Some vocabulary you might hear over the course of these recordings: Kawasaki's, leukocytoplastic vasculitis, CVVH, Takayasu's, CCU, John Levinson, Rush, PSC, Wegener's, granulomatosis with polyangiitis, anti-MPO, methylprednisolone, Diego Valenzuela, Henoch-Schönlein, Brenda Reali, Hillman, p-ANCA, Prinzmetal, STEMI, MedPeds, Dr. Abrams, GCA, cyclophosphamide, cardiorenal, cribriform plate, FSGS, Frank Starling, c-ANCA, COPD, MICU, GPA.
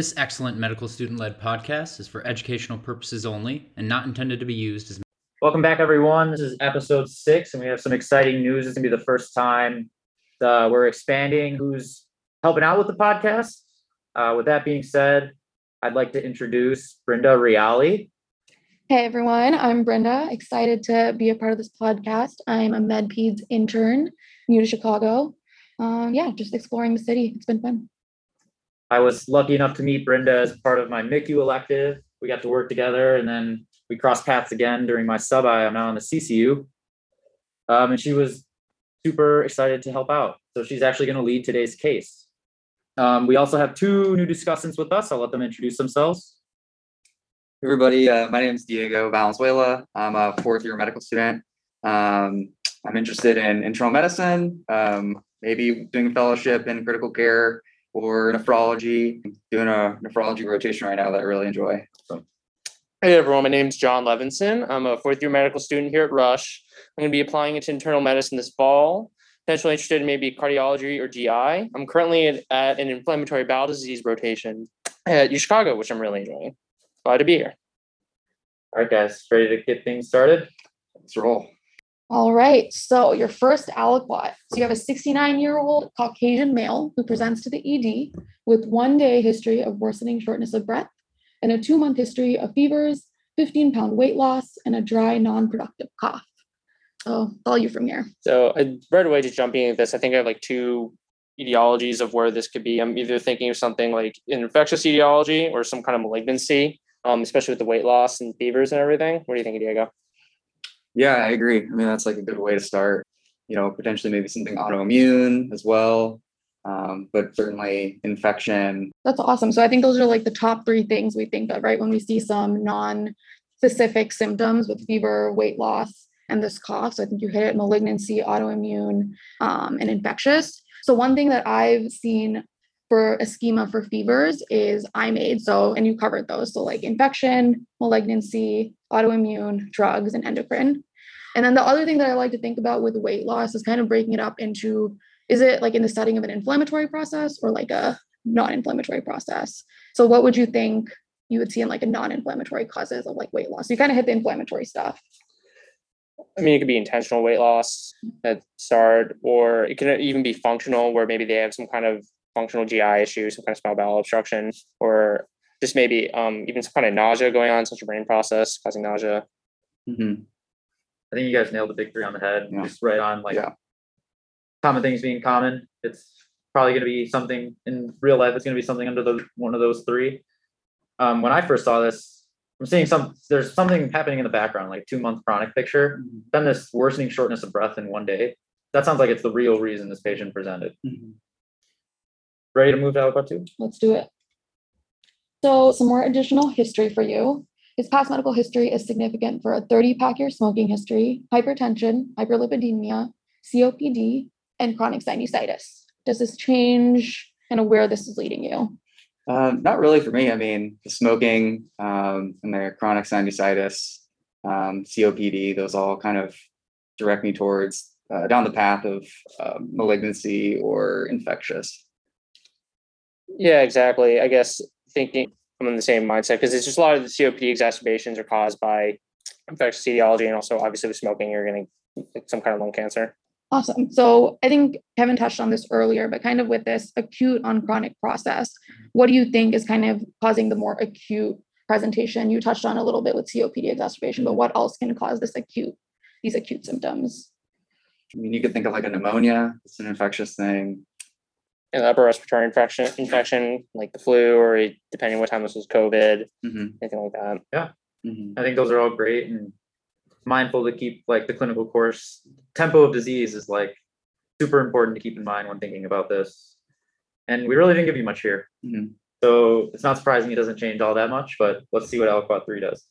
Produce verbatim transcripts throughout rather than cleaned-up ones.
This excellent medical student-led podcast is for educational purposes only and not intended to be used as... Welcome back, everyone. This is episode six, and we have some exciting news. It's going to be the first time uh, we're expanding who's helping out with the podcast. Uh, with that being said, I'd like to introduce Brenda Reali. Hey, everyone. I'm Brenda. Excited to be a part of this podcast. I'm a MedPeds intern, new to Chicago. Um, yeah, just exploring the city. It's been fun. I was lucky enough to meet Brenda as part of my M I C U elective. We got to work together, and then we crossed paths again during my sub-I. I'm now on the C C U, um, and she was super excited to help out. So she's actually going to lead today's case. Um, we also have two new discussants with us. I'll let them introduce themselves. Hey everybody, uh, my name is Diego Valenzuela. I'm a fourth-year medical student. Um, I'm interested in internal medicine, um, maybe doing a fellowship in critical care, or nephrology. I'm doing a nephrology rotation right now that I really enjoy. So. Hey everyone, my name's John Levinson. I'm a fourth year medical student here at Rush. I'm going to be applying into internal medicine this fall, potentially interested in maybe cardiology or G I. I'm currently at, at an inflammatory bowel disease rotation at UChicago, which I'm really enjoying. Glad to be here. All right, guys, ready to get things started? Let's roll. All right, so your first aliquot. So you have a sixty-nine-year-old Caucasian male who presents to the E D with one-day history of worsening shortness of breath and a two-month history of fevers, fifteen-pound weight loss, and a dry, non-productive cough. So follow you from here. So I, right away, just jumping into this, I think I have like two etiologies of where this could be. I'm either thinking of something like an infectious etiology or some kind of malignancy, um, especially with the weight loss and fevers and everything. What do you think, Diego? Yeah, I agree. I mean, that's like a good way to start, you know, potentially maybe something autoimmune as well, um, but certainly infection. That's awesome. So I think those are like the top three things we think of, right? When we see some non-specific symptoms with fever, weight loss, and this cough. So I think you hit it, malignancy, autoimmune, um, and infectious. So one thing that I've seen for a schema for fevers is I M A I D. So, and you covered those. So like infection, malignancy, autoimmune, drugs, and endocrine. And then the other thing that I like to think about with weight loss is kind of breaking it up into, is it like in the setting of an inflammatory process or like a non-inflammatory process? So what would you think you would see in like a non-inflammatory causes of like weight loss? So you kind of hit the inflammatory stuff. I mean, it could be intentional weight loss that started, or it could even be functional where maybe they have some kind of functional G I issues, some kind of small bowel obstruction, or just maybe um, even some kind of nausea going on, such a brain process causing nausea. Mm-hmm. I think you guys nailed the big three on the head. Yeah. Just right on, like yeah. Common things being common. It's probably going to be something in real life. It's going to be something under the, one of those three. Um, when I first saw this, I'm seeing some. There's something happening in the background, like two month chronic picture. Mm-hmm. Then this worsening shortness of breath in one day. That sounds like it's the real reason this patient presented. Mm-hmm. Ready to move to aliquot two? Let's do it. So some more additional history for you. His past medical history is significant for a thirty-pack-year smoking history, hypertension, hyperlipidemia, C O P D, and chronic sinusitis. Does this change kind of where this is leading you? Um, not really for me. I mean, the smoking um, and the chronic sinusitis, um, C O P D, those all kind of direct me towards uh, down the path of uh, malignancy or infectious. Yeah, exactly. I guess thinking I'm in the same mindset because it's just a lot of the C O P D exacerbations are caused by infectious etiology, and also obviously with smoking, you're getting some kind of lung cancer. Awesome. So I think Kevin touched on this earlier, but kind of with this acute on chronic process, what do you think is kind of causing the more acute presentation? You touched on a little bit with C O P D exacerbation, but what else can cause this acute, these acute symptoms? I mean, you could think of like a pneumonia. It's an infectious thing. An upper respiratory infection, infection like the flu, or depending on what time this was, COVID, mm-hmm. anything like that. Yeah, mm-hmm. I think those are all great and mindful to keep like the clinical course. Tempo of disease is like super important to keep in mind when thinking about this. And we really didn't give you much here. Mm-hmm. So it's not surprising it doesn't change all that much, but let's see what aliquot three does.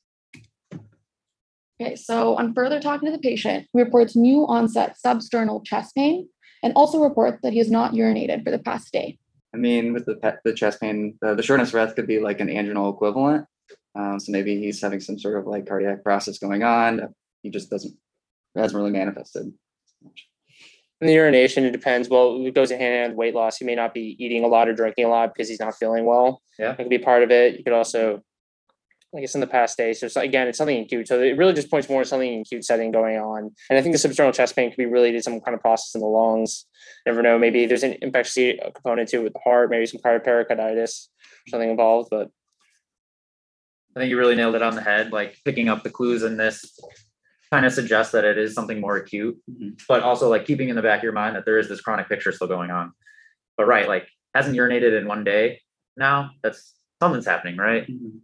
Okay, so on further talking to the patient, he reports new onset substernal chest pain, and also report that he has not urinated for the past day. I mean, with the pe- the chest pain, uh, the shortness of breath could be like an anginal equivalent. Um, so maybe he's having some sort of like cardiac process going on. He just doesn't, hasn't really manifested. And the urination, it depends. Well, it goes hand in hand with weight loss. He may not be eating a lot or drinking a lot because he's not feeling well. Yeah. That could be part of it. You could also, I guess, in the past day. So it's, again, it's something acute. So it really just points more to something in acute setting going on. And I think the substernal chest pain could be related to some kind of process in the lungs. Never know. Maybe there's an infectious component to it with the heart, maybe some pericarditis, something involved. But I think you really nailed it on the head. Like picking up the clues in this kind of suggests that it is something more acute, mm-hmm. but also like keeping in the back of your mind that there is this chronic picture still going on. But right, like hasn't urinated in one day now, that's something's happening, right? Mm-hmm.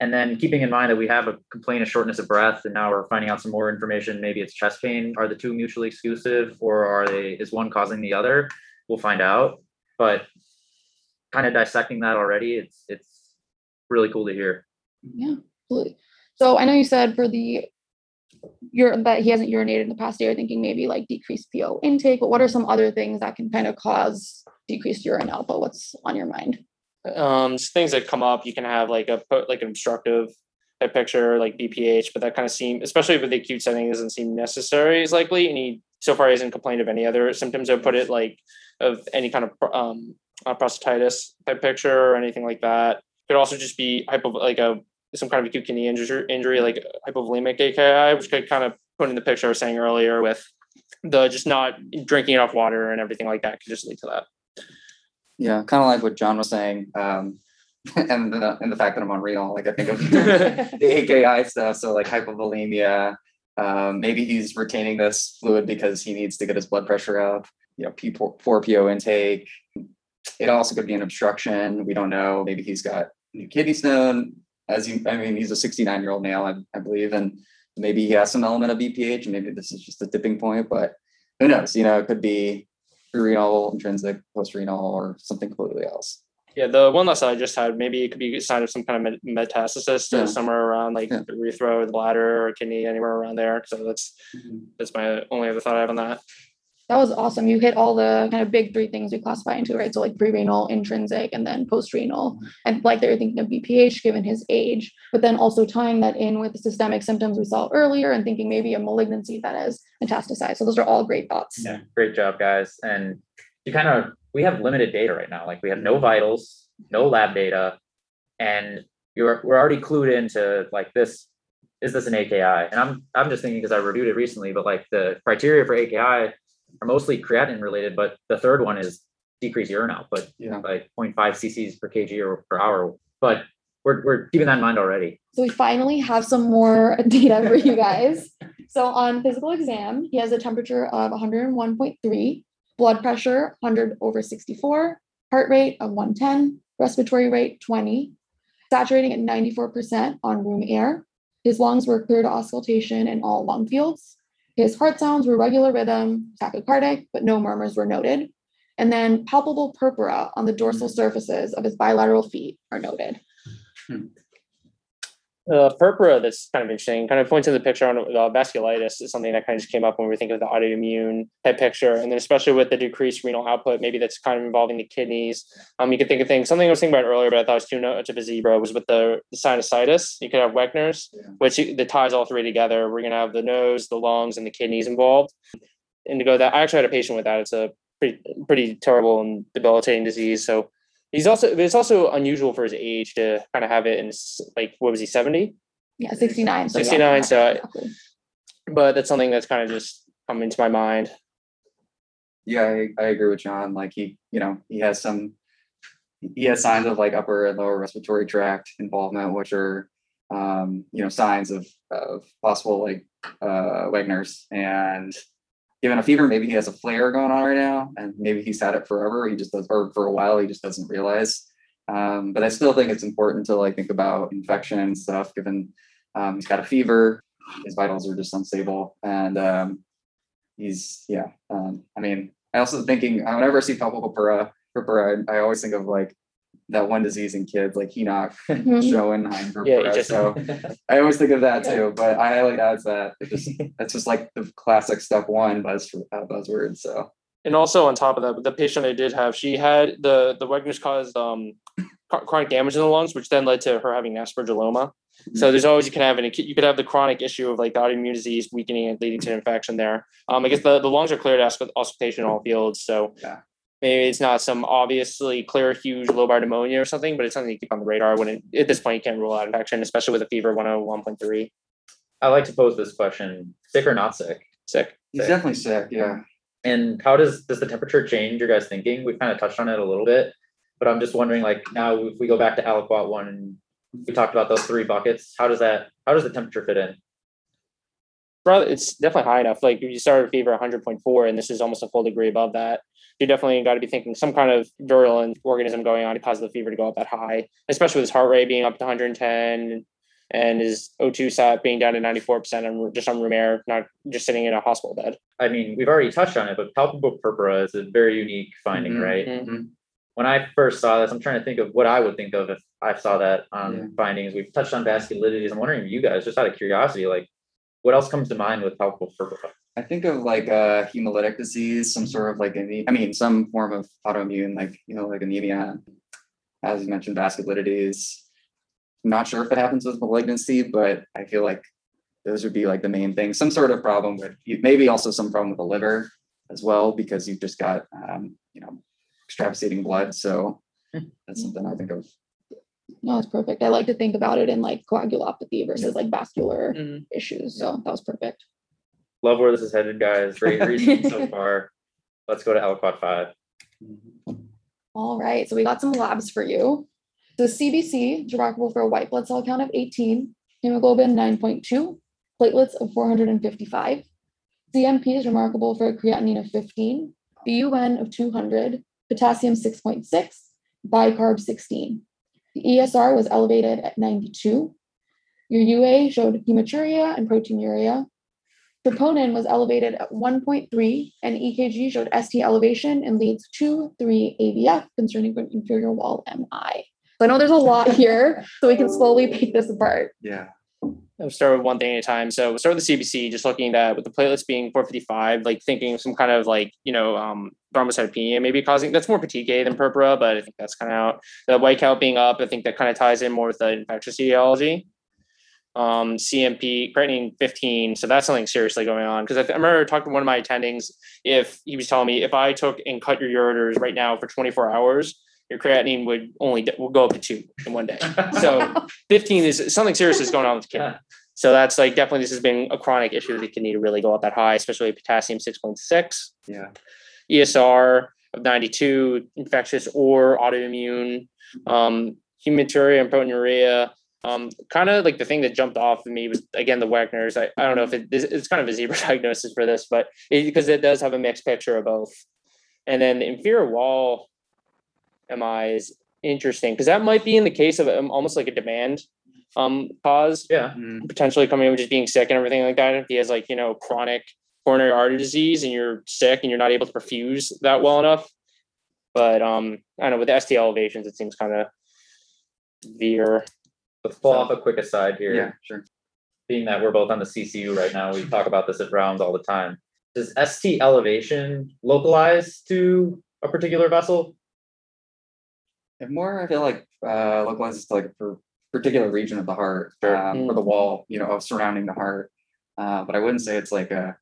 And then keeping in mind that we have a complaint of shortness of breath, and now we're finding out some more information. Maybe it's chest pain. Are the two mutually exclusive, or are they, is one causing the other? We'll find out. But kind of dissecting that already, it's it's really cool to hear. Yeah, absolutely. So I know you said for the You're, that he hasn't urinated in the past year, thinking maybe like decreased P O intake, but what are some other things that can kind of cause decreased urine output? What's on your mind? Um, things that come up, you can have like a like an obstructive type picture, like B P H, but that kind of seem, especially with the acute setting, doesn't seem necessary as likely. And he so far hasn't complained of any other symptoms. I would put it like of any kind of um, prostatitis type picture or anything like that. Could also just be hypo like a some kind of acute kidney injury, injury like hypovolemic A K I, which could kind of put in the picture I was saying earlier with the just not drinking enough water and everything like that could just lead to that. Yeah, kind of like what John was saying, um, and the, and the fact that I'm on renal, like I think of the A K I stuff. So like hypovolemia, um, maybe he's retaining this fluid because he needs to get his blood pressure up. You know, P four P O intake. It also could be an obstruction. We don't know. Maybe he's got new kidney stone. As you, I mean, he's a sixty-nine-year-old male, I, I believe, and maybe he has some element of B P H, and maybe this is just a tipping point, but who knows? You know, it could be renal, intrinsic, post-renal, or something completely else. Yeah, the one lesson I just had, maybe it could be a sign of some kind of metastasis to yeah. somewhere around like yeah. the urethra or the bladder or kidney, anywhere around there. So that's mm-hmm. that's my only other thought I have on that. That was awesome. You hit all the kind of big three things we classify into, right? So like pre-renal, intrinsic, and then post-renal. And like they were thinking of B P H given his age, but then also tying that in with the systemic symptoms we saw earlier and thinking maybe a malignancy that has metastasized. So those are all great thoughts. Yeah, great job, guys. And you kind of, we have limited data right now. Like we have no vitals, no lab data, and you're we're already clued into like this. Is this an A K I? And I'm I'm just thinking because I reviewed it recently, but like the criteria for A K I are mostly creatinine related, but the third one is decreased urine output yeah. by zero point five cc's per kg or per hour. But we're we're keeping that in mind already. So we finally have some more data for you guys. So on physical exam, he has a temperature of one oh one point three, blood pressure one hundred over sixty-four, heart rate of one ten, respiratory rate twenty, saturating at ninety-four percent on room air. His lungs were clear to auscultation in all lung fields. His heart sounds were regular rhythm, tachycardic, but no murmurs were noted. And then palpable purpura on the dorsal surfaces of his bilateral feet are noted. Hmm. Uh, purpura, that's kind of interesting, kind of points to the picture on uh, vasculitis is something that kind of just came up when we were thinking of the autoimmune type picture. And then especially with the decreased renal output, maybe that's kind of involving the kidneys. Um, you could think of things, something I was thinking about earlier, but I thought it was too much of a zebra, was with the, the sinusitis. You could have Wegener's, yeah. which that ties all three together. We're going to have the nose, the lungs, and the kidneys involved. And to go that, I actually had a patient with that. It's a pretty, pretty terrible and debilitating disease. So He's also, it's also unusual for his age to kind of have it in like, what was he, seventy? Yeah, sixty-nine. So sixty-nine. Yeah, so, exactly. But that's something that's kind of just come into my mind. Yeah, I, I agree with John. Like he, you know, he has some, he has signs of like upper and lower respiratory tract involvement, which are, um, you know, signs of, of possible like uh, Wegener's. And given a fever, maybe he has a flare going on right now, and maybe he's had it forever. He just does, or for a while, he just doesn't realize. Um, but I still think it's important to like think about infection and stuff. Given um, he's got a fever, his vitals are just unstable, and um, he's yeah. Um, I mean, I also thinking whenever I see palpable purpura, purpura, I, I always think of like that one disease in kids, like Henoch, Schönlein purpura. Yeah, just... So I always think of that too. But I highlight like that it just that's just like the classic step one buzz uh, buzzword. So. And also on top of that, the patient I did have, she had the the Wegener's caused um chronic damage in the lungs, which then led to her having aspergilloma. Mm-hmm. So there's always, you can have an you could have the chronic issue of like the autoimmune disease weakening and leading to an infection there. Um, I guess the, the lungs are clear to auscultation in all fields. So yeah. Maybe it's not some obviously clear, huge lobar pneumonia or something, but it's something you keep on the radar when it, at this point you can't rule out infection, especially with a fever one oh one point three. I like to pose this question: sick or not sick? Sick. sick. He's definitely sick. Yeah. And how does does the temperature change your guys' thinking? We kind of touched on it a little bit, but I'm just wondering, like, now if we go back to aliquot one and we talked about those three buckets, how does that, how does the temperature fit in? Bro, it's definitely high enough. Like, you started a fever one hundred point four, and this is almost a full degree above that. You definitely got to be thinking some kind of virulent organism going on to cause the fever to go up that high, especially with his heart rate being up to one hundred ten and his O two sat being down to ninety-four percent and just on room air, not just sitting in a hospital bed. I mean, we've already touched on it, but palpable purpura is a very unique finding, mm-hmm, right? Mm-hmm. When I first saw this, I'm trying to think of what I would think of if I saw that um, yeah. findings. We've touched on vasculitides. I'm wondering if you guys, just out of curiosity, like, what else comes to mind with palpable purpura? I think of like a uh, hemolytic disease, some sort of like, ane- I mean, some form of autoimmune, like, you know, like anemia, as you mentioned, vasculitides. I'm not sure if it happens with malignancy, but I feel like those would be like the main thing. Some sort of problem with, maybe also some problem with the liver as well, because you've just got, um, you know, extravasating blood. So that's something I think of. No, it's perfect. I like to think about it in like coagulopathy versus like vascular mm-hmm. issues. So that was perfect. Love where this is headed, guys. Great reason so far. Let's go to aliquot five. All right. So we got some labs for you. So C B C, remarkable for a white blood cell count of eighteen, hemoglobin nine point two, platelets of four hundred fifty-five. C M P is remarkable for a creatinine of fifteen, B U N of two hundred, potassium six point six, bicarb sixteen. The E S R was elevated at ninety-two. Your U A showed hematuria and proteinuria. Troponin was elevated at one point three, and E K G showed S T elevation and leads to three A V F concerning inferior wall M I. So I know there's a lot here, so we can slowly pick this apart. Yeah. I'll start with one thing at a time. So we'll start with the C B C, just looking at with the platelets being four fifty-five, like thinking some kind of like, you know, um, thrombocytopenia maybe causing, that's more petechiae than purpura, but I think that's kind of out. The white count being up, I think that kind of ties in more with the infectious etiology. Um, C M P, creatinine fifteen. So that's something seriously going on. Cause I, th- I remember talking to one of my attendings, if he was telling me, if I took and cut your ureters right now for twenty-four hours, your creatinine would only d- will go up to two in one day. So fifteen is something serious is going on with the kidney. So that's like, definitely this has been a chronic issue that the kidney to really go up that high, especially potassium six point six. Yeah. E S R of ninety-two, infectious or autoimmune, um, hematuria and proteinuria. Um, kind of like the thing that jumped off of me was, again, the Wegener's. I, I don't know if it, it's kind of a zebra diagnosis for this, but it, because it does have a mixed picture of both. And then the inferior wall M I is interesting because that might be in the case of um, almost like a demand um, cause, yeah, potentially coming in with just being sick and everything like that. If he has like, you know, chronic coronary artery disease and you're sick and you're not able to perfuse that well enough. But um, I don't know, with the S T elevations, it seems kind of severe. Let's pull so, off a quick aside here. Yeah, sure. Being that we're both on the C C U right now, we talk about this at rounds all the time. Does S T elevation localize to a particular vessel? And more, I feel like uh, localizes to like a particular region of the heart, um, mm. or the wall, you know, surrounding the heart. Uh, but I wouldn't say it's like a,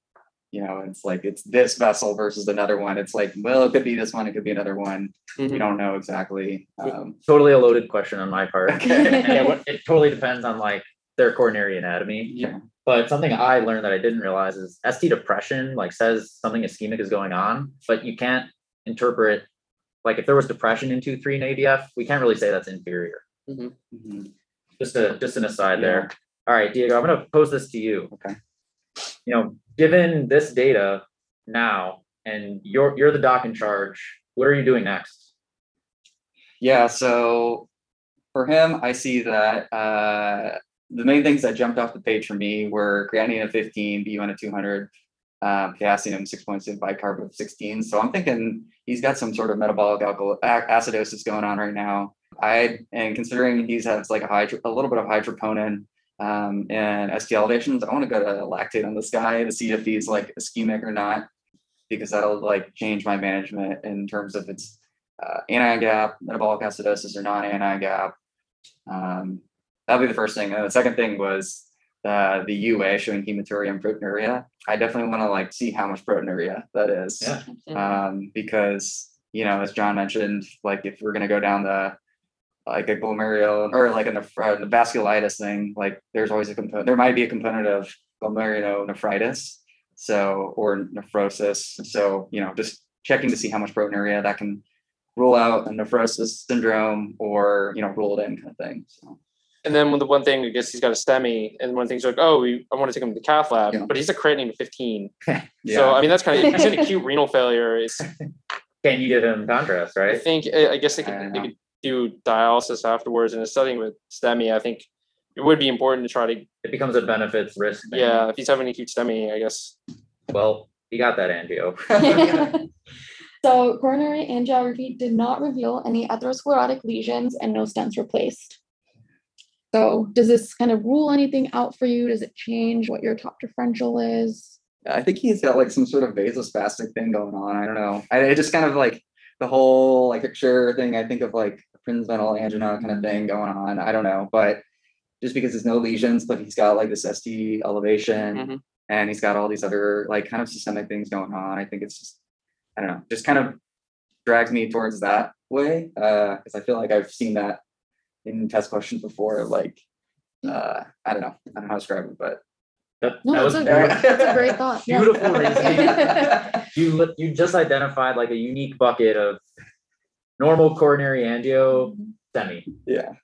you know, it's like it's this vessel versus another one. It's like, well, it could be this one, it could be another one. Mm-hmm. We don't know exactly. Um, totally a loaded question on my part. Okay. Yeah, it totally depends on like their coronary anatomy. Yeah. But something I learned that I didn't realize is S T depression, like says something ischemic is going on, but you can't interpret. Like if there was depression in two, three, and A V F, we can't really say that's inferior. Mm-hmm. Mm-hmm. Just a just an aside yeah. there. All right, Diego, I'm going to pose this to you. Okay. You know, given this data now, and you're you're the doc in charge, what are you doing next? Yeah. So for him, I see that uh, the main things that jumped off the page for me were creatinine of fifteen, B U N of two hundred. Uh, potassium six point six, bicarb of sixteen. So I'm thinking he's got some sort of metabolic alcohol, acidosis going on right now. I and considering he's has like a high, a little bit of high troponin um, and S T elevations, I want to go to lactate on this guy to see if he's like ischemic or not, because that'll like change my management in terms of it's uh, anti-I N G A P, metabolic acidosis or non-anti-I N G A P. Um, that'll be the first thing. And the second thing was uh, the U A showing hematuria and proteinuria. I definitely want to like see how much proteinuria that is, yeah. um, because, you know, as John mentioned, like if we're going to go down the like a glomerular or like a nephritis, the vasculitis thing, like there's always a component, there might be a component of glomerulonephritis. So, or nephrosis. So, you know, just checking to see how much proteinuria that can rule out a nephrosis syndrome or, you know, rule it in kind of thing. So. And then when the one thing, I guess he's got a STEMI, and one of the things like, oh, we, I want to take him to the cath lab, yeah. but he's a creatinine of fifteen. yeah. So, I mean, that's kind of, it's an acute renal failure. It's, can you get him contrast, right? I think, I guess they could, they could do dialysis afterwards, and it's something with STEMI, I think it would be important to try to. It becomes a benefits risk thing. Yeah, if he's having an acute STEMI, I guess. Well, you got that angio. So coronary angiography did not reveal any atherosclerotic lesions and no stents replaced. So does this kind of rule anything out for you? Does it change what your top differential is? I think he's got like some sort of vasospastic thing going on. I don't know. I, I just kind of like the whole like picture thing. I think of like a Prinzmetal angina kind of thing going on. I don't know, but just because there's no lesions, but he's got like this S T elevation mm-hmm. and he's got all these other like kind of systemic things going on. I think it's just, I don't know, just kind of drags me towards that way. Uh, cause I feel like I've seen that in test questions before. Like, uh, I don't know, I don't know how to describe it, but. That, no, that was a great, that's a great thought. Beautiful reasoning. you, you just identified like a unique bucket of normal coronary angio STEMI. Yeah.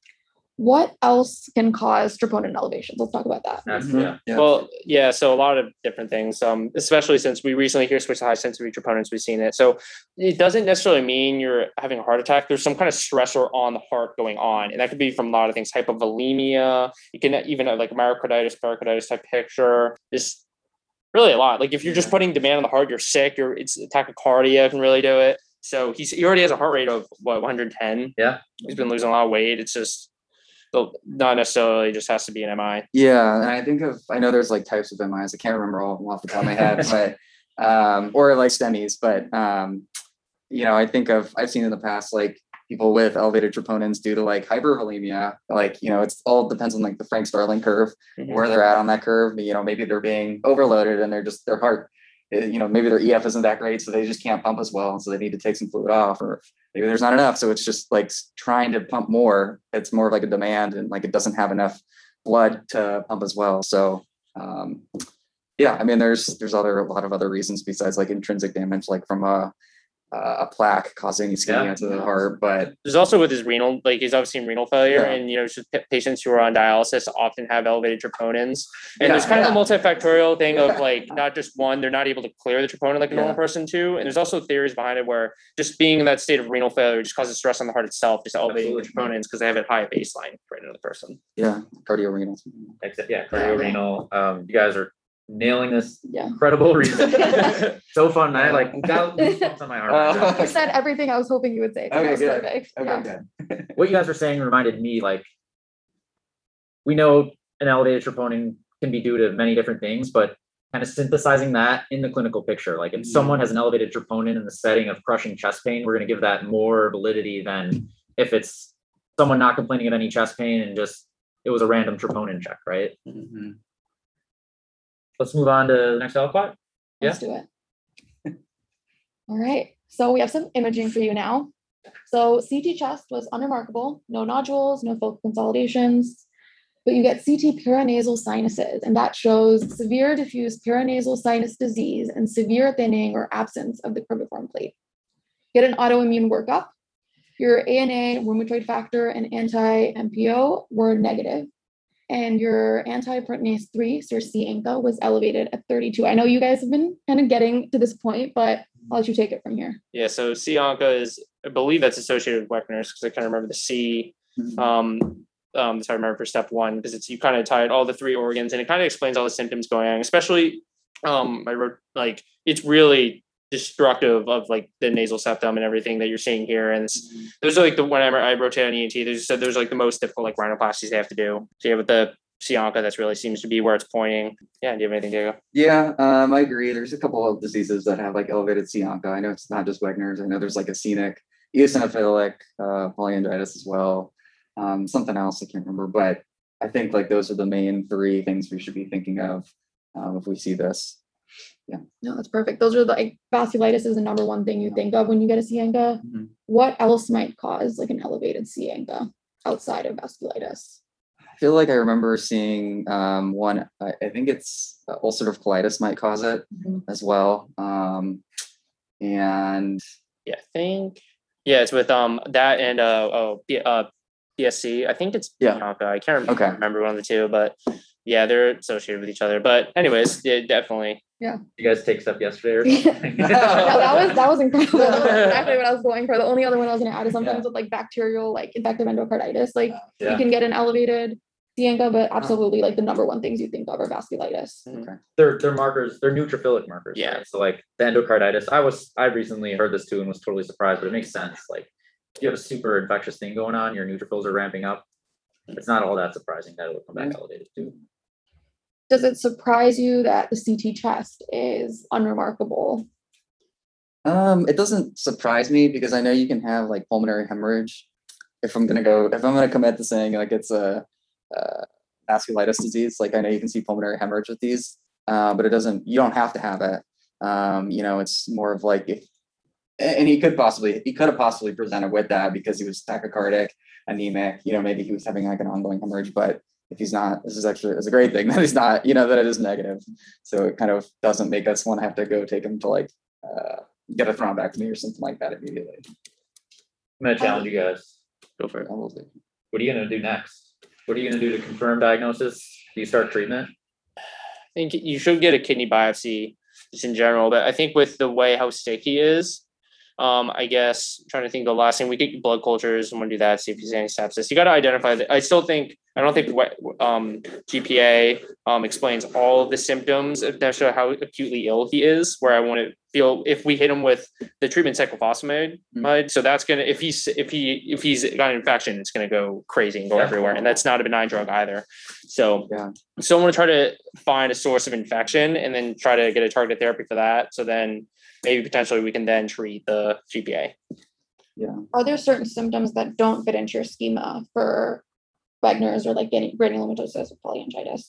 What else can cause troponin elevations? Let's talk about that. Mm-hmm. Yeah. Yeah. Well, yeah, so a lot of different things, um, especially since we recently here switched to high sensory troponins, we've seen it. So it doesn't necessarily mean you're having a heart attack. There's some kind of stressor on the heart going on. And that could be from a lot of things, hypovolemia. You can even have like myocarditis, pericarditis type picture. Just really a lot. Like if you're just putting demand on the heart, you're sick, you're, it's tachycardia can really do it. So he's, he already has a heart rate of what, one hundred ten. Yeah. He's been losing a lot of weight. It's just, not necessarily just has to be an M I. Yeah. And I think of, I know there's like types of M Is. I can't remember all of them off the top of my head, but, um, or like STEMIs, but, um, you know, I think of, I've seen in the past, like people with elevated troponins due to like hypervolemia, like, you know, it's all depends on like the Frank Starling curve, mm-hmm. where they're at on that curve. You know, maybe they're being overloaded and they're just, their heart, you know, maybe their E F isn't that great, so they just can't pump as well. And so they need to take some fluid off, or maybe there's not enough. So it's just like trying to pump more. It's more of like a demand, and like it doesn't have enough blood to pump as well. So um, yeah, I mean, there's there's other a lot of other reasons besides like intrinsic damage, like from a a plaque causing ischemia yeah. to the heart. But there's also with his renal, like he's obviously in renal failure, yeah. and you know, just patients who are on dialysis often have elevated troponins. And yeah, there's kind yeah. of a multifactorial thing yeah. of like not just one, they're not able to clear the troponin like a yeah. normal person too. And there's also theories behind it where just being in that state of renal failure just causes stress on the heart itself, just elevating the troponins because they have it high at baseline for another person. Yeah, cardiorenal. Except yeah, cardiorenal. Um, you guys are nailing this yeah. incredible reason. So fun. I like got on my arm. Uh, you said everything I was hoping you would say. Okay, good. Perfect. Okay, yeah. good. What you guys were saying reminded me, like, we know an elevated troponin can be due to many different things, but kind of synthesizing that in the clinical picture. Like if mm-hmm. someone has an elevated troponin in the setting of crushing chest pain, we're going to give that more validity than if it's someone not complaining of any chest pain and just it was a random troponin check, right? Mm-hmm. Let's move on to the next aliquot. Yeah. Let's do it. All right. So we have some imaging for you now. So C T chest was unremarkable, no nodules, no focal consolidations, but you get C T paranasal sinuses, and that shows severe diffuse paranasal sinus disease and severe thinning or absence of the cribiform plate. Get an autoimmune workup. Your A N A, rheumatoid factor, and anti M P O were negative. And your anti-P R three, so c-A N C A, was elevated at thirty-two. I know you guys have been kind of getting to this point, but I'll let you take it from here. Yeah, so c-A N C A is, I believe that's associated with Wegener's, because I kind of remember the C. Mm-hmm. Um, um, so I remember for step one, because it's you kind of tie it all the three organs, and it kind of explains all the symptoms going on, especially, um, I wrote, like, it's really destructive of like the nasal septum and everything that you're seeing here. And mm-hmm. those are like the one I, I rotated on E N T. They just said there's like the most difficult like rhinoplasties they have to do. So yeah, with the c-A N C A, that's really seems to be where it's pointing. Yeah. Do you have anything, Diego? Yeah, um, I agree. There's a couple of diseases that have like elevated c-A N C A. I know it's not just Wegener's. I know there's like a scenic eosinophilic uh, polyandritis as well. Um, something else I can't remember, but I think like those are the main three things we should be thinking of um, if we see this. Yeah. No, that's perfect. Those are the, like, vasculitis is the number one thing you yeah. think of when you get a c-ANCA. Mm-hmm. What else might cause like an elevated c-ANCA outside of vasculitis? I feel like I remember seeing um, one, I, I think it's uh, ulcerative colitis might cause it mm-hmm. as well. Um, and yeah, I think, yeah, it's with um that and uh, oh, B- uh, P S C. I think it's yeah. p-ANCA. I can't remember, okay. remember one of the two, but yeah, they're associated with each other. But anyways, yeah, definitely. Yeah. You guys take stuff yesterday or something? No, that was that was incredible. That was exactly what I was going for. The only other one I was gonna add is sometimes yeah. with like bacterial, like infective endocarditis, like yeah. you can get an elevated c-ANCA, but absolutely like the number one things you think of are vasculitis. Okay. They're they're markers, they're neutrophilic markers. Yeah. Right? So like the endocarditis, I was I recently heard this too and was totally surprised, but it makes sense. Like if you have a super infectious thing going on, your neutrophils are ramping up. It's not all that surprising that it would come back elevated too. Does it surprise you that the C T chest is unremarkable? Um, it doesn't surprise me because I know you can have like pulmonary hemorrhage. If I'm gonna go, if I'm gonna commit to saying like it's a uh, vasculitis disease, like I know you can see pulmonary hemorrhage with these, uh, but it doesn't. You don't have to have it. Um, you know, it's more of like if, and he could possibly, he could have possibly presented with that because he was tachycardic, anemic. You know, maybe he was having like an ongoing hemorrhage, but. If he's not, this is actually it's a great thing that he's not, you know, that it is negative. So it kind of doesn't make us want to have to go take him to like uh, get a thrombectomy or something like that immediately. I'm going to challenge you guys. Go for it. What are you going to do next? What are you going to do to confirm diagnosis? Do you start treatment? I think you should get a kidney biopsy just in general, but I think with the way how sick he is, Um, I guess I'm trying to think of the last thing we could blood cultures and we'll do that, see if he's any sepsis. You got to identify that. I still think, I don't think um, G P A um, explains all of the symptoms that show how acutely ill he is, where I want to feel if we hit him with the treatment cyclophosphamide. Mm-hmm. So that's going to, if he's, if he, if he's got an infection, it's going to go crazy and go yeah. everywhere. And that's not a benign drug either. So, yeah. so I want to try to find a source of infection and then try to get a targeted therapy for that. So then maybe potentially we can then treat the G P A. Yeah. Are there certain symptoms that don't fit into your schema for Wegener's or like getting granulomatosis or polyangiitis?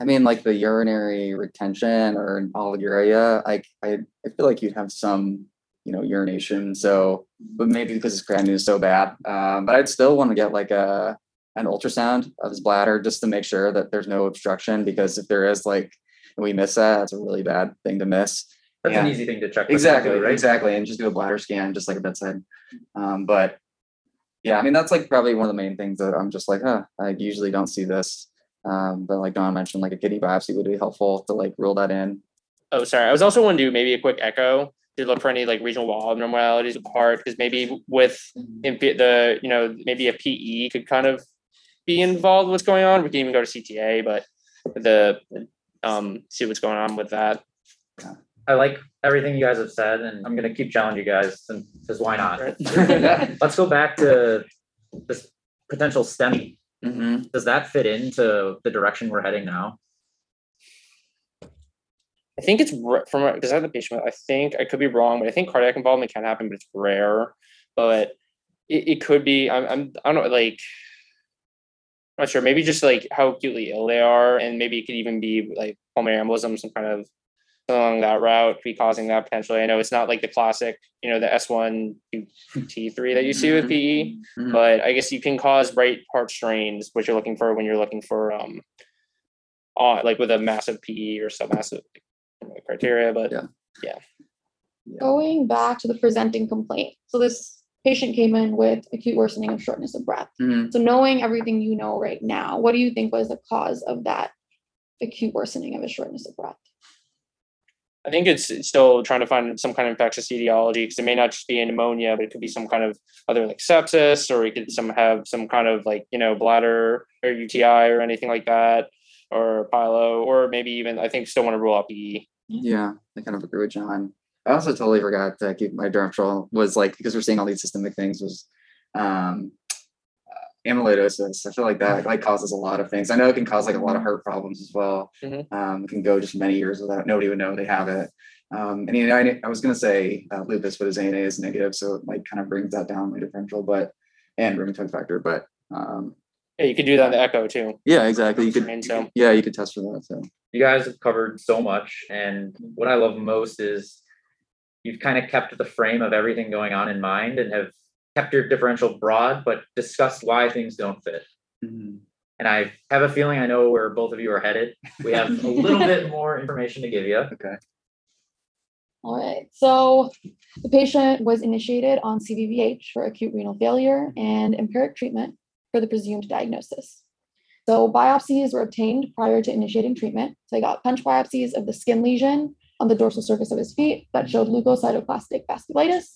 I mean, like the urinary retention or oliguria, like I, I feel like you'd have some, you know, urination. So, but maybe because his creatinine is so bad, um, but I'd still want to get like a an ultrasound of his bladder just to make sure that there's no obstruction, because if there is like, and we miss that, that's a really bad thing to miss. That's yeah. an easy thing to check. Exactly, right? Exactly. And just do a bladder scan, just like a bedside. Um, but yeah, I mean, that's like probably one of the main things that I'm just like, huh, I usually don't see this. Um, but like Don mentioned, like a kidney biopsy would be helpful to like rule that in. Oh, sorry. I was also wanting to do maybe a quick echo to look for any like regional wall abnormalities of heart, because maybe with the, you know, maybe a P E could kind of be involved with what's going on. We can even go to C T A, but the Um, see what's going on with that. I like everything you guys have said, and I'm going to keep challenging you guys, and because why not? Let's go back to this potential STEMI. Mm-hmm. Does that fit into the direction we're heading now? I think it's from because I have the patient. I think I could be wrong, but I think cardiac involvement can happen, but it's rare. But it, it could be. I'm, I'm. I don't know. Like. Not sure, maybe just like how acutely ill they are, and maybe it could even be like pulmonary embolism, some kind of along that route be causing that potentially. I know it's not like the classic, you know, the S one, two, T three that you see with P E, mm-hmm. but I guess you can cause right heart strains, which you're looking for when you're looking for um uh, like with a massive P E or submassive criteria. But yeah. yeah. Going back to the presenting complaint. So this patient came in with acute worsening of shortness of breath. Mm-hmm. So knowing everything you know right now, what do you think was the cause of that acute worsening of his shortness of breath? I think it's, it's still trying to find some kind of infectious etiology, because it may not just be pneumonia, but it could be some kind of other like sepsis, or it could some have some kind of like, you know, bladder or U T I or anything like that, or pylo, or maybe even, I think still want to rule out P E. Yeah, I kind of agree with John. I also totally forgot to keep my derm control was like, because we're seeing all these systemic things was, um, amyloidosis, I feel like that like causes a lot of things. I know it can cause like a lot of heart problems as well. Mm-hmm. Um, it can go just many years without, nobody would know they have it. Um, and you know, I, I was going to say uh, lupus, but his A N A is negative, so it like kind of brings that down, my differential, but, and rheumatoid factor, but. Um, yeah, you could do that in the echo too. Yeah, exactly. You could, you could, yeah, you could test for that. So you guys have covered so much. And what I love most is you've kind of kept the frame of everything going on in mind and have kept your differential broad, but discussed why things don't fit. Mm-hmm. And I have a feeling I know where both of you are headed. We have a little bit more information to give you. Okay. All right, so the patient was initiated on C V V H for acute renal failure and empiric treatment for the presumed diagnosis. So biopsies were obtained prior to initiating treatment. So I got punch biopsies of the skin lesion on the dorsal surface of his feet that showed leukocytoplastic vasculitis,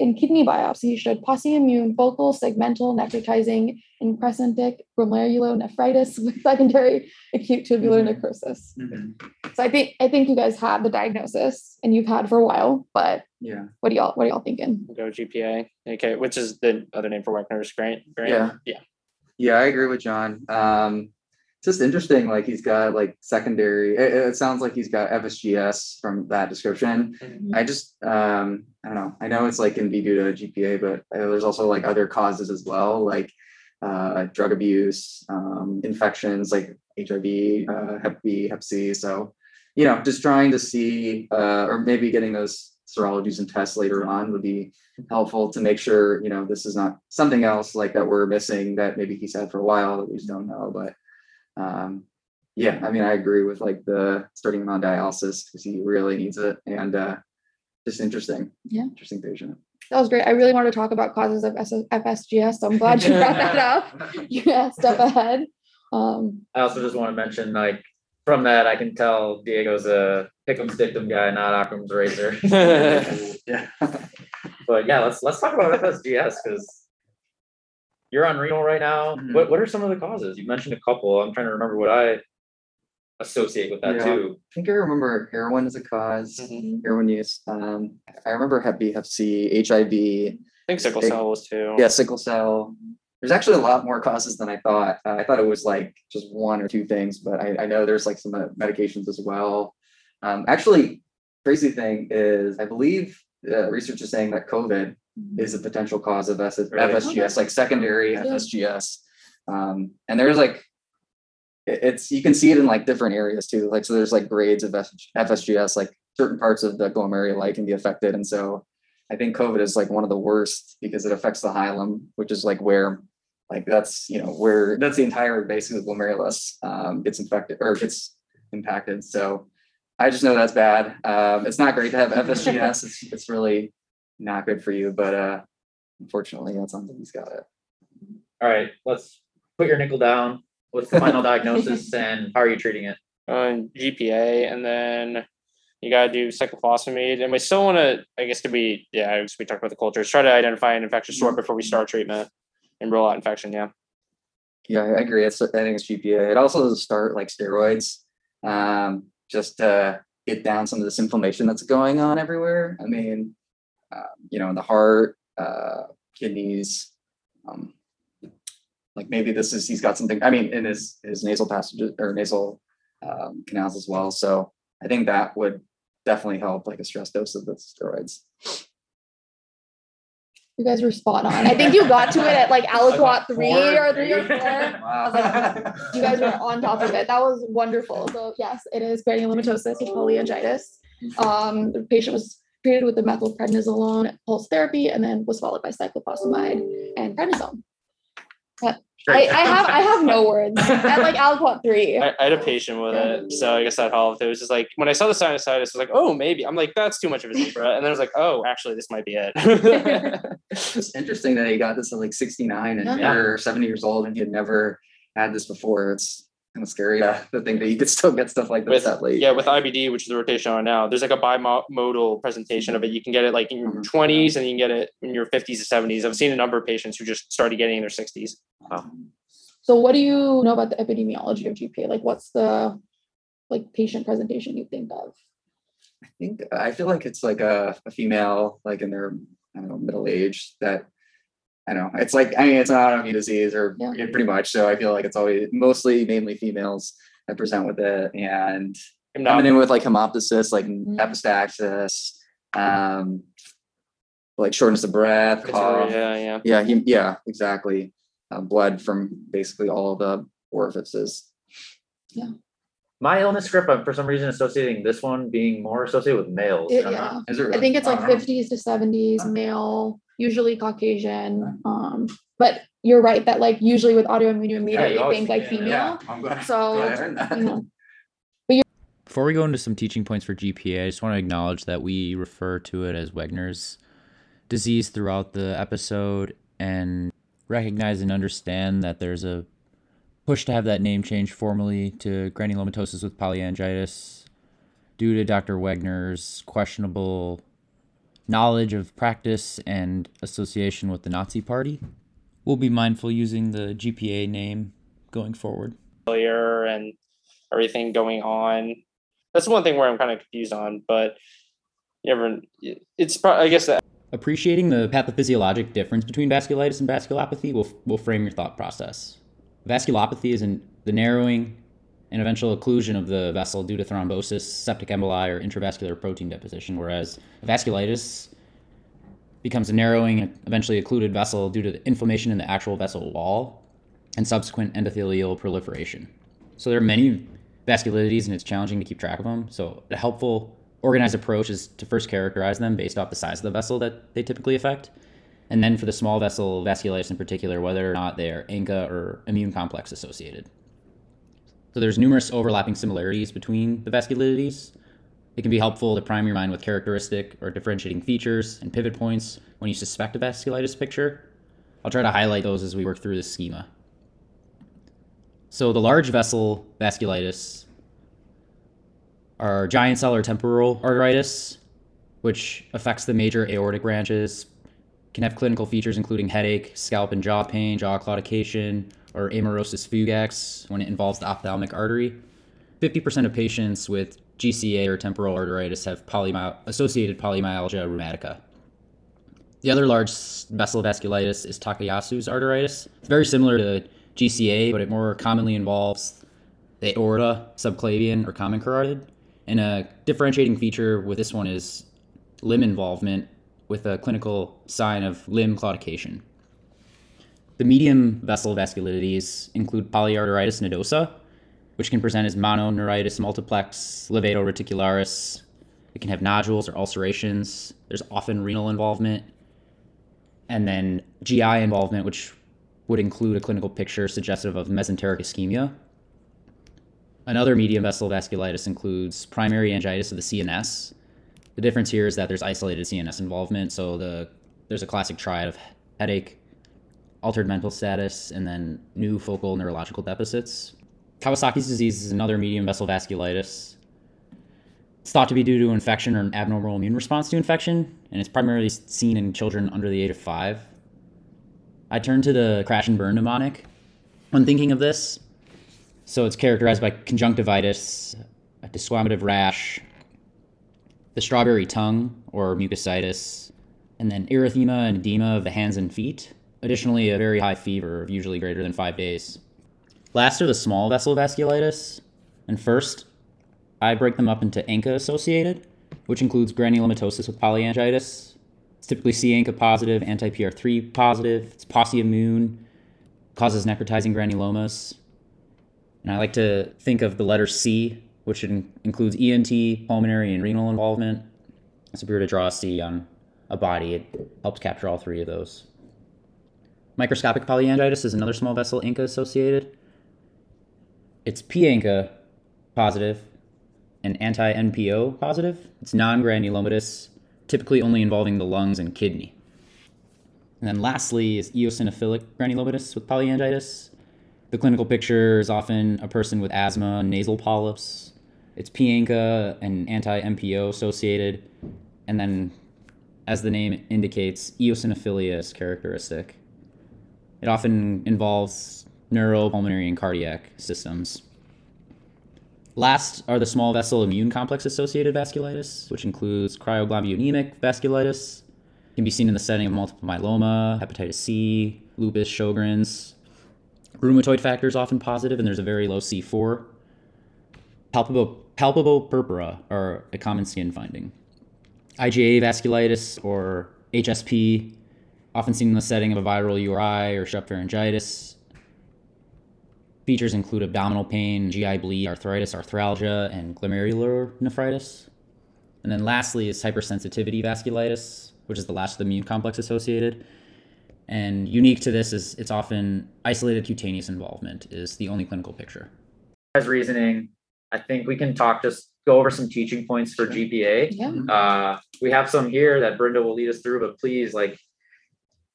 and kidney biopsy showed posse-immune, focal, segmental, necrotizing, and crescentic glomerulonephritis with secondary acute tubular mm-hmm. necrosis. Mm-hmm. So I think I think you guys have the diagnosis, and you've had for a while. But yeah, what do y'all what are y'all thinking? We'll go G P A, okay, which is the other name for Wegener's, right? Yeah, yeah, yeah. I agree with John. Um, it's just interesting. Like he's got like secondary. It, it sounds like he's got F S G S from that description. Mm-hmm. I just. Um, I don't know. I know it's like can be due to a G P A, but there's also like other causes as well, like uh, drug abuse, um, infections, like H I V, uh, Hep B, Hep C. So, you know, just trying to see, uh, or maybe getting those serologies and tests later on would be helpful to make sure, you know, this is not something else like that we're missing that maybe he's had for a while that we just don't know. But um, yeah, I mean, I agree with like the starting him on dialysis because he really needs it. And, uh, just interesting. Yeah. Interesting patient. That was great. I really wanted to talk about causes of F S G S, so I'm glad you brought that up. You asked up ahead. Um, I also just want to mention, like, from that, I can tell Diego's a pick'em stick'em guy, not Occam's razor. Yeah. But yeah, let's let's talk about F S G S because you're on renal right now. Mm-hmm. What what are some of the causes? You mentioned a couple. I'm trying to remember what I associate with that yeah. too. I think I remember heroin as a cause, mm-hmm. heroin use. Um, I remember Hep B, Hep C, H I V. I think sickle big, cell was too. Yeah, sickle cell. There's actually a lot more causes than I thought. Uh, I thought it was like just one or two things, but I, I know there's like some medications as well. Um, actually, crazy thing is I believe uh, research is saying that COVID is a potential cause of F S G S, like secondary F S G S. Um, and there's like it's you can see it in like different areas too, like so there's like grades of F S G S, like certain parts of the glomeruli can be affected, and so I think COVID is like one of the worst because it affects the hilum, which is like where like that's you know where that's the entire basically glomerulus um gets infected or gets impacted. So I just know that's bad. Um it's not great to have F S G S. it's, it's really not good for you, but uh unfortunately that's something he's got it. All right, let's put your nickel down. What's the final diagnosis and how are you treating it? Uh, G P A, and then you got to do cyclophosphamide. And we still want to, I guess, to be, yeah, we talked about the cultures, try to identify an infectious sort before we start treatment and rule out infection. Yeah. Yeah, I agree. It's, I think it's G P A. It also does start like steroids, um, just to get down some of this inflammation that's going on everywhere. I mean, uh, you know, in the heart, uh, kidneys, um, like maybe this is, he's got something, I mean, in his, his nasal passages or nasal um, canals as well. So I think that would definitely help, like a stress dose of the steroids. You guys were spot on. I think you got to it at like aliquot three or three or four. Wow. I was like, you guys were on top of it. That was wonderful. So yes, it is granulomatosis with polyangiitis. Um, the patient was treated with the methylprednisolone pulse therapy and then was followed by cyclophosphamide and prednisone. I, I have I have no words. At like aliquot three. I, I had a patient with it, so I guess that helped. It was just like when I saw the sinusitis, I was like, oh, maybe. I'm like, that's too much of a zebra, and then I was like, oh, actually, this might be it. It's interesting that he got this at like sixty-nine and yeah. or seventy years old, and he had never had this before. It's kind of scary yeah. to think that you could still get stuff like this with, that late. Yeah, with I B D, which is the rotation on now, there's like a bimodal presentation of it. You can get it like in your mm-hmm. twenties, and you can get it in your fifties to seventies. I've seen a number of patients who just started getting in their sixties. Wow. So what do you know about the epidemiology of G P A? Like what's the like patient presentation you think of? I think, I feel like it's like a, a female, like in their I don't know, middle age that I don't know. It's like, I mean, it's an autoimmune disease or yeah. pretty much. So I feel like it's always mostly mainly females that present with it. And Hemoptysis. coming in with like hemoptysis, like mm-hmm. epistaxis, um, like shortness of breath, cough. Yeah, yeah. Yeah, he, yeah, exactly. Uh, blood from basically all the orifices. Yeah. My illness script, I'm for some reason associating this one being more associated with males. It, yeah. Is it really? I think it's like fifties to seventies, male, usually Caucasian. Um, but you're right that like usually with autoimmune, you immediately yeah, you think like yeah, female. Yeah. I'm glad, so, glad I heard that. You know. But you're- Before we go into some teaching points for G P A, I just want to acknowledge that we refer to it as Wegener's disease throughout the episode and recognize and understand that there's a push to have that name changed formally to granulomatosis with polyangiitis due to Doctor Wegener's questionable knowledge of practice and association with the Nazi Party. We'll be mindful using the G P A name going forward. Earlier and everything going on. That's one thing where I'm kind of confused on, but you ever, it's probably, I guess that. Appreciating the pathophysiologic difference between vasculitis and vasculopathy will will frame your thought process. Vasculopathy is in the narrowing and eventual occlusion of the vessel due to thrombosis, septic emboli, or intravascular protein deposition, whereas vasculitis becomes a narrowing and eventually occluded vessel due to the inflammation in the actual vessel wall and subsequent endothelial proliferation. So there are many vasculitides, and it's challenging to keep track of them. So a helpful organized approach is to first characterize them based off the size of the vessel that they typically affect. And then for the small vessel vasculitis in particular, whether or not they're ANCA or immune complex associated. So there's numerous overlapping similarities between the vasculitides. It can be helpful to prime your mind with characteristic or differentiating features and pivot points when you suspect a vasculitis picture. I'll try to highlight those as we work through this schema. So the large vessel vasculitis are giant cell or temporal arteritis, which affects the major aortic branches, can have clinical features including headache, scalp and jaw pain, jaw claudication, or amaurosis fugax when it involves the ophthalmic artery. fifty percent of patients with G C A or temporal arteritis have polymy- associated polymyalgia rheumatica. The other large vessel vasculitis is Takayasu's arteritis. It's very similar to G C A, but it more commonly involves the aorta, subclavian, or common carotid. And a differentiating feature with this one is limb involvement with a clinical sign of limb claudication. The medium vessel vasculitides include polyarteritis nodosa, which can present as mononeuritis multiplex, levato reticularis. It can have nodules or ulcerations. There's often renal involvement. And then G I involvement, which would include a clinical picture suggestive of mesenteric ischemia. Another medium vessel vasculitis includes primary angiitis of the C N S. The difference here is that there's isolated C N S involvement, so the there's a classic triad of headache, altered mental status, and then new focal neurological deficits. Kawasaki's disease is another medium vessel vasculitis. It's thought to be due to infection or an abnormal immune response to infection, and it's primarily seen in children under the age of five. I turn to the crash and burn mnemonic when thinking of this. So it's characterized by conjunctivitis, a desquamative rash, the strawberry tongue or mucositis, and then erythema and edema of the hands and feet. Additionally, a very high fever, usually greater than five days. Last are the small vessel vasculitis. And first, I break them up into ANCA associated, which includes granulomatosis with polyangiitis. It's typically c-ANCA positive, anti-P R three positive. It's posse immune, causes necrotizing granulomas. And I like to think of the letter C, which includes E N T, pulmonary, and renal involvement. So if we were to draw a C on a body, it helps capture all three of those. Microscopic polyangiitis is another small vessel ANCA associated. It's p-ANCA positive and anti-M P O positive. It's non-granulomatous, typically only involving the lungs and kidney. And then lastly is eosinophilic granulomatous with polyangiitis. The clinical picture is often a person with asthma and nasal polyps. It's p-ANCA and anti-M P O associated, and then, as the name indicates, eosinophilia is characteristic. It often involves neuro, pulmonary, and cardiac systems. Last are the small vessel immune complex associated vasculitis, which includes cryoglobulinemic vasculitis, It can be seen in the setting of multiple myeloma, hepatitis C, lupus, Sjogren's. Rheumatoid factor is often positive, and there's a very low C four. Palpable, palpable purpura are a common skin finding. I G A vasculitis or H S P, often seen in the setting of a viral U R I or strep pharyngitis. Features include abdominal pain, G I bleed, arthritis, arthralgia, and glomerular nephritis. And then lastly is hypersensitivity vasculitis, which is the last of the immune complex associated. And unique to this is it's often isolated cutaneous involvement is the only clinical picture. As reasoning, I think we can talk, just go over some teaching points for G P A. Yeah. Uh, we have some here that Brenda will lead us through, but please, like,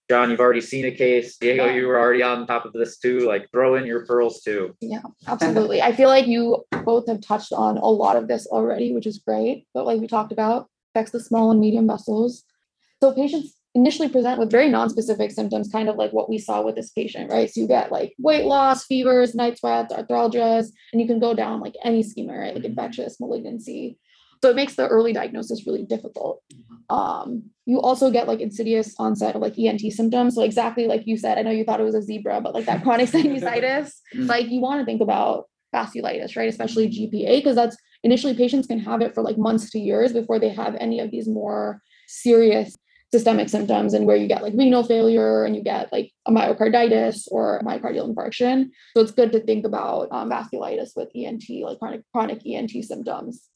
John, you've already seen a case. Diego, yeah. You were already on top of this too. Like, throw in your pearls too. Yeah, absolutely. I feel like you both have touched on a lot of this already, which is great. But like we talked about, affects the small and medium vessels. So patients initially present with very nonspecific symptoms, kind of like what we saw with this patient, right? So you get like weight loss, fevers, night sweats, arthralgias, and you can go down like any schema, right? Like infectious, malignancy. So it makes the early diagnosis really difficult. Um, you also get like insidious onset of like E N T symptoms. So exactly like you said, I know you thought it was a zebra, but like that chronic sinusitis, like you want to think about vasculitis, right? Especially G P A, because that's initially patients can have it for like months to years before they have any of these more serious systemic symptoms, and where you get like renal failure and you get like a myocarditis or myocardial infarction. So it's good to think about um, vasculitis with E N T, like chronic, chronic E N T symptoms.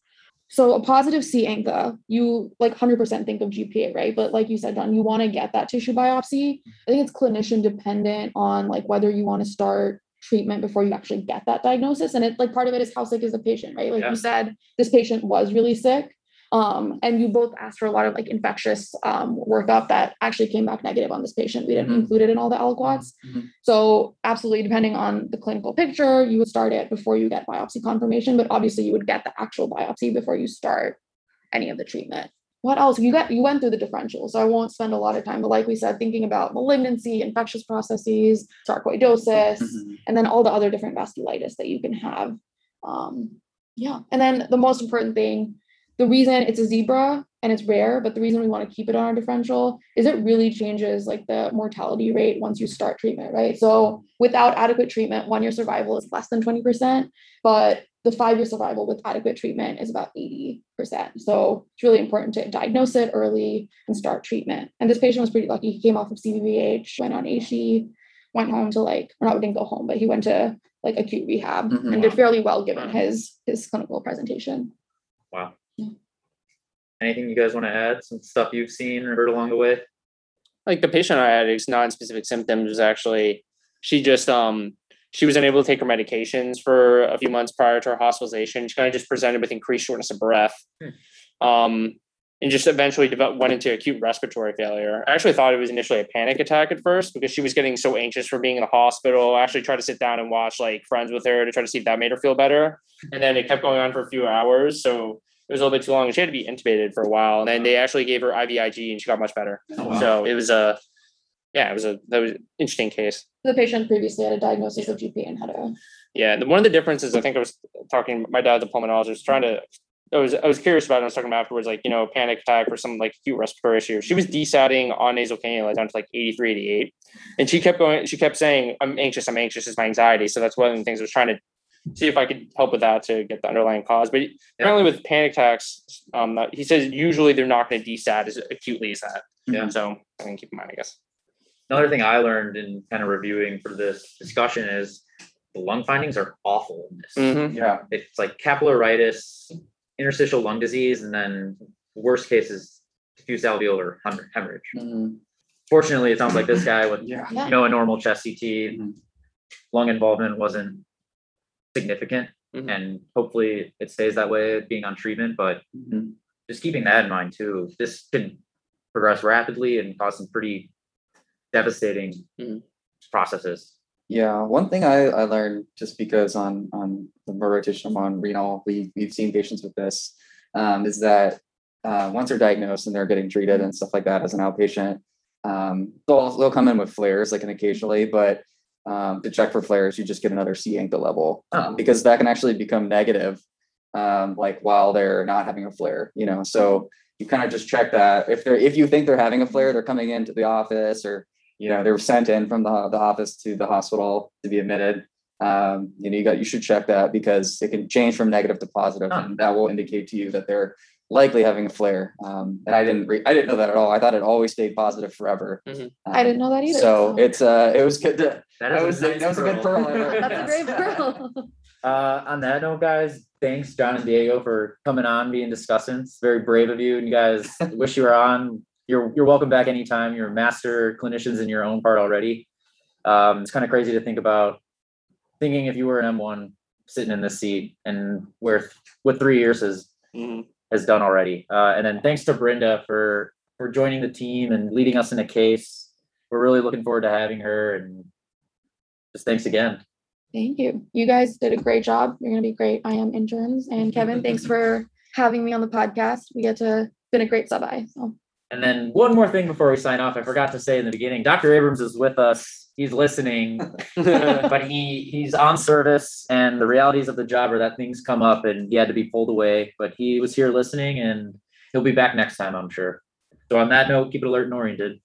So a positive c-ANCA, you like one hundred percent think of G P A, right? But like you said, John, you want to get that tissue biopsy. I think it's clinician dependent on like whether you want to start treatment before you actually get that diagnosis. And it's like part of it is how sick is the patient, right? Like yeah. You said, this patient was really sick. Um, and you both asked for a lot of like infectious um, workup that actually came back negative on this patient. We didn't mm-hmm. include it in all the aliquots. Mm-hmm. So absolutely, depending on the clinical picture, you would start it before you get biopsy confirmation, but obviously you would get the actual biopsy before you start any of the treatment. What else? You got, you went through the differential, so I won't spend a lot of time, but like we said, thinking about malignancy, infectious processes, sarcoidosis, mm-hmm. and then all the other different vasculitis that you can have. Um, yeah. And then the most important thing, the reason it's a zebra and it's rare, but the reason we want to keep it on our differential is it really changes like the mortality rate once you start treatment, right? So without adequate treatment, one year survival is less than twenty percent, but the five-year survival with adequate treatment is about eighty percent. So it's really important to diagnose it early and start treatment. And this patient was pretty lucky. He came off of C V V H, went on H E, went home to like, or not, didn't go home, but he went to like acute rehab mm-hmm. and did fairly well given his, his clinical presentation. Wow. Anything you guys want to add? Some stuff you've seen or heard along the way? Like the patient I had who's non-specific symptoms was actually, she just, um, she was unable to take her medications for a few months prior to her hospitalization. She kind of just presented with increased shortness of breath hmm. um, and just eventually developed, went into acute respiratory failure. I actually thought it was initially a panic attack at first because she was getting so anxious for being in the hospital. I actually tried to sit down and watch like Friends with her to try to see if that made her feel better. And then it kept going on for a few hours. So it was a little bit too long and she had to be intubated for a while. And then they actually gave her I V I G and she got much better. Oh, wow. So it was a, yeah, it was a, that was an interesting case. The patient previously had a diagnosis of G P A and had a. Yeah. And one of the differences, I think I was talking, my dad's a pulmonologist trying to, I was, I was curious about it. I was talking about afterwards, like, you know, panic attack or some like acute respiratory issue. She was desatting on nasal cannula down to like eighty-three, eighty-eight. And she kept going, she kept saying, I'm anxious, I'm anxious, it's my anxiety. So that's one of the things I was trying to see if I could help with that to get the underlying cause. But apparently with panic attacks, um, he says usually they're not going to desat as acutely as that. Yeah. So I mean, keep in mind, I guess. Another thing I learned in kind of reviewing for this discussion is the lung findings are awful in this. Mm-hmm. Yeah. It's like capillaritis, interstitial lung disease, and then worst case is diffuse alveolar hemorrhage. Mm-hmm. Fortunately, it sounds like this guy with yeah. you know a normal chest C T, mm-hmm. lung involvement wasn't significant mm-hmm. and hopefully it stays that way being on treatment, but mm-hmm. just keeping that in mind too, this can progress rapidly and cause some pretty devastating mm-hmm. processes. Yeah, one thing I, I learned just because on on the rotational on renal we, we've seen patients with this um is that uh once they're diagnosed and they're getting treated and stuff like that as an outpatient, um they'll, they'll come in with flares like and occasionally, but Um, to check for flares, you just get another c-ANCA level um, because that can actually become negative, um, like while they're not having a flare, you know. So you kind of just check that. If they're, if you think they're having a flare, they're coming into the office, or, you know, they were sent in from the, the office to the hospital to be admitted. Um, you know, you got, you should check that, because it can change from negative to positive, huh. and that will indicate to you that they're likely having a flare. Um, and I didn't, re- I didn't know that at all. I thought it always stayed positive forever. Mm-hmm. Um, I didn't know that either. So it's, uh, it was good to, that, that was, nice that was a good pearl. That's a great pearl. Uh, on that note, guys, thanks John and Diego for coming on, being discussants. Very brave of you. And you guys, wish you were on. You're, you're welcome back anytime. You're master clinicians in your own part already. Um, it's kind of crazy to think about, thinking if you were an M one sitting in this seat and where what three years has, mm-hmm. has done already. Uh, and then thanks to Brenda for, for joining the team and leading us in a case. We're really looking forward to having her, and just thanks again. Thank you. You guys did a great job. You're going to be great. I am interns. And Kevin, thanks for having me on the podcast. We get to, it's been a great sub-eye. So. And then one more thing before we sign off, I forgot to say in the beginning, Doctor Abrams is with us. He's listening, but he, he's on service, and the realities of the job are that things come up and he had to be pulled away, but he was here listening, and he'll be back next time, I'm sure. So on that note, keep it alert and oriented.